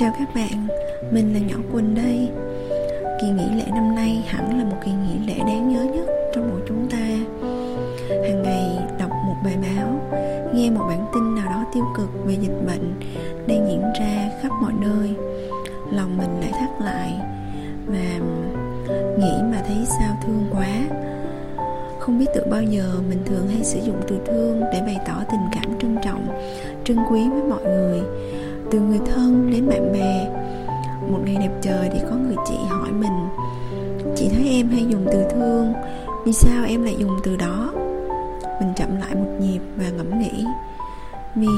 Chào các bạn, mình là Nhỏ Quỳnh đây. Kỳ nghỉ lễ năm nay hẳn là một kỳ nghỉ lễ đáng nhớ nhất trong mỗi chúng ta. Hàng ngày đọc một bài báo, nghe một bản tin nào đó tiêu cực về dịch bệnh đang diễn ra khắp mọi nơi, lòng mình lại thắt lại và nghĩ mà thấy sao thương quá. Không biết từ bao giờ mình thường hay sử dụng từ thương để bày tỏ tình cảm trân trọng, trân quý với mọi người, từ người thân đến bạn bè. Một ngày đẹp trời thì có người chị hỏi mình: "Chị thấy em hay dùng từ thương, vì sao em lại dùng từ đó?" Mình chậm lại một nhịp và ngẫm nghĩ. Vì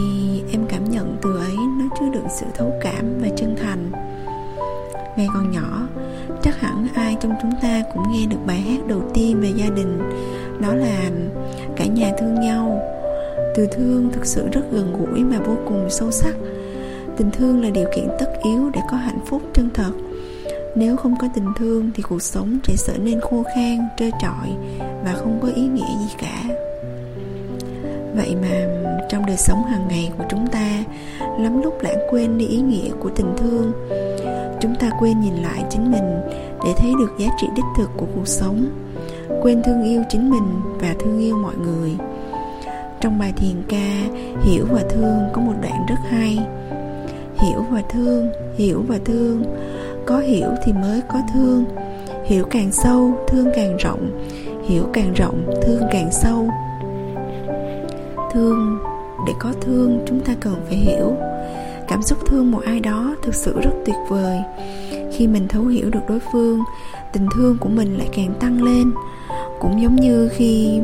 em cảm nhận từ ấy nó chứa đựng sự thấu cảm và chân thành. Ngày còn nhỏ, chắc hẳn ai trong chúng ta cũng nghe được bài hát đầu tiên về gia đình, đó là "Cả nhà thương nhau". Từ thương thực sự rất gần gũi và vô cùng sâu sắc. Tình thương là điều kiện tất yếu để có hạnh phúc chân thật. Nếu không có tình thương thì cuộc sống sẽ trở nên khô khan, trơ trọi và không có ý nghĩa gì cả. Vậy mà trong đời sống hàng ngày của chúng ta, lắm lúc lãng quên đi ý nghĩa của tình thương. Chúng ta quên nhìn lại chính mình để thấy được giá trị đích thực của cuộc sống, quên thương yêu chính mình và thương yêu mọi người. Trong bài thiền ca Hiểu và Thương có một đoạn rất hay: hiểu và thương, có hiểu thì mới có thương. Hiểu càng sâu, thương càng rộng. Hiểu càng rộng, thương càng sâu. Thương, để có thương chúng ta cần phải hiểu. Cảm xúc thương một ai đó thực sự rất tuyệt vời. Khi mình thấu hiểu được đối phương, tình thương của mình lại càng tăng lên. Cũng giống như khi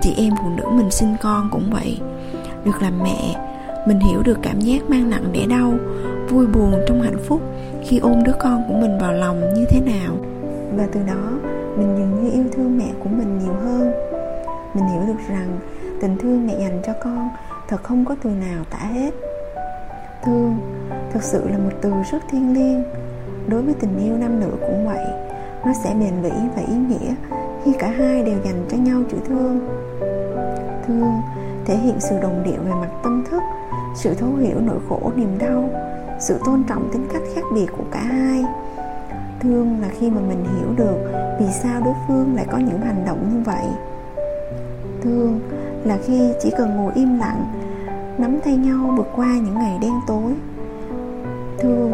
chị em phụ nữ mình sinh con cũng vậy. Được làm mẹ, mình hiểu được cảm giác mang nặng đẻ đau, vui buồn trong hạnh phúc khi ôm đứa con của mình vào lòng như thế nào. Và từ đó, mình dường như yêu thương mẹ của mình nhiều hơn. Mình hiểu được rằng tình thương mẹ dành cho con thật không có từ nào tả hết. Thương thực sự là một từ rất thiêng liêng. Đối với tình yêu nam nữ cũng vậy, nó sẽ bền bỉ và ý nghĩa khi cả hai đều dành cho nhau chữ thương. Thương thể hiện sự đồng điệu về mặt tâm thức, sự thấu hiểu nỗi khổ niềm đau, sự tôn trọng tính cách khác biệt của cả hai. Thương là khi mà mình hiểu được vì sao đối phương lại có những hành động như vậy. Thương là khi chỉ cần ngồi im lặng, nắm tay nhau vượt qua những ngày đen tối. Thương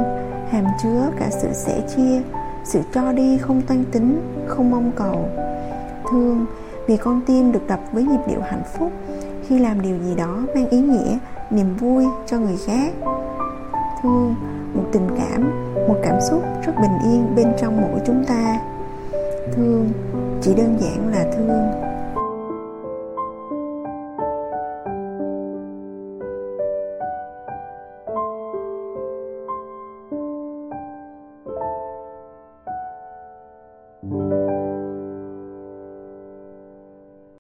hàm chứa cả sự sẻ chia, sự cho đi không toan tính, không mong cầu. Thương vì con tim được đập với nhịp điệu hạnh phúc khi làm điều gì đó mang ý nghĩa, niềm vui cho người khác. Thương, một tình cảm, một cảm xúc rất bình yên bên trong mỗi chúng ta. Thương chỉ đơn giản là thương.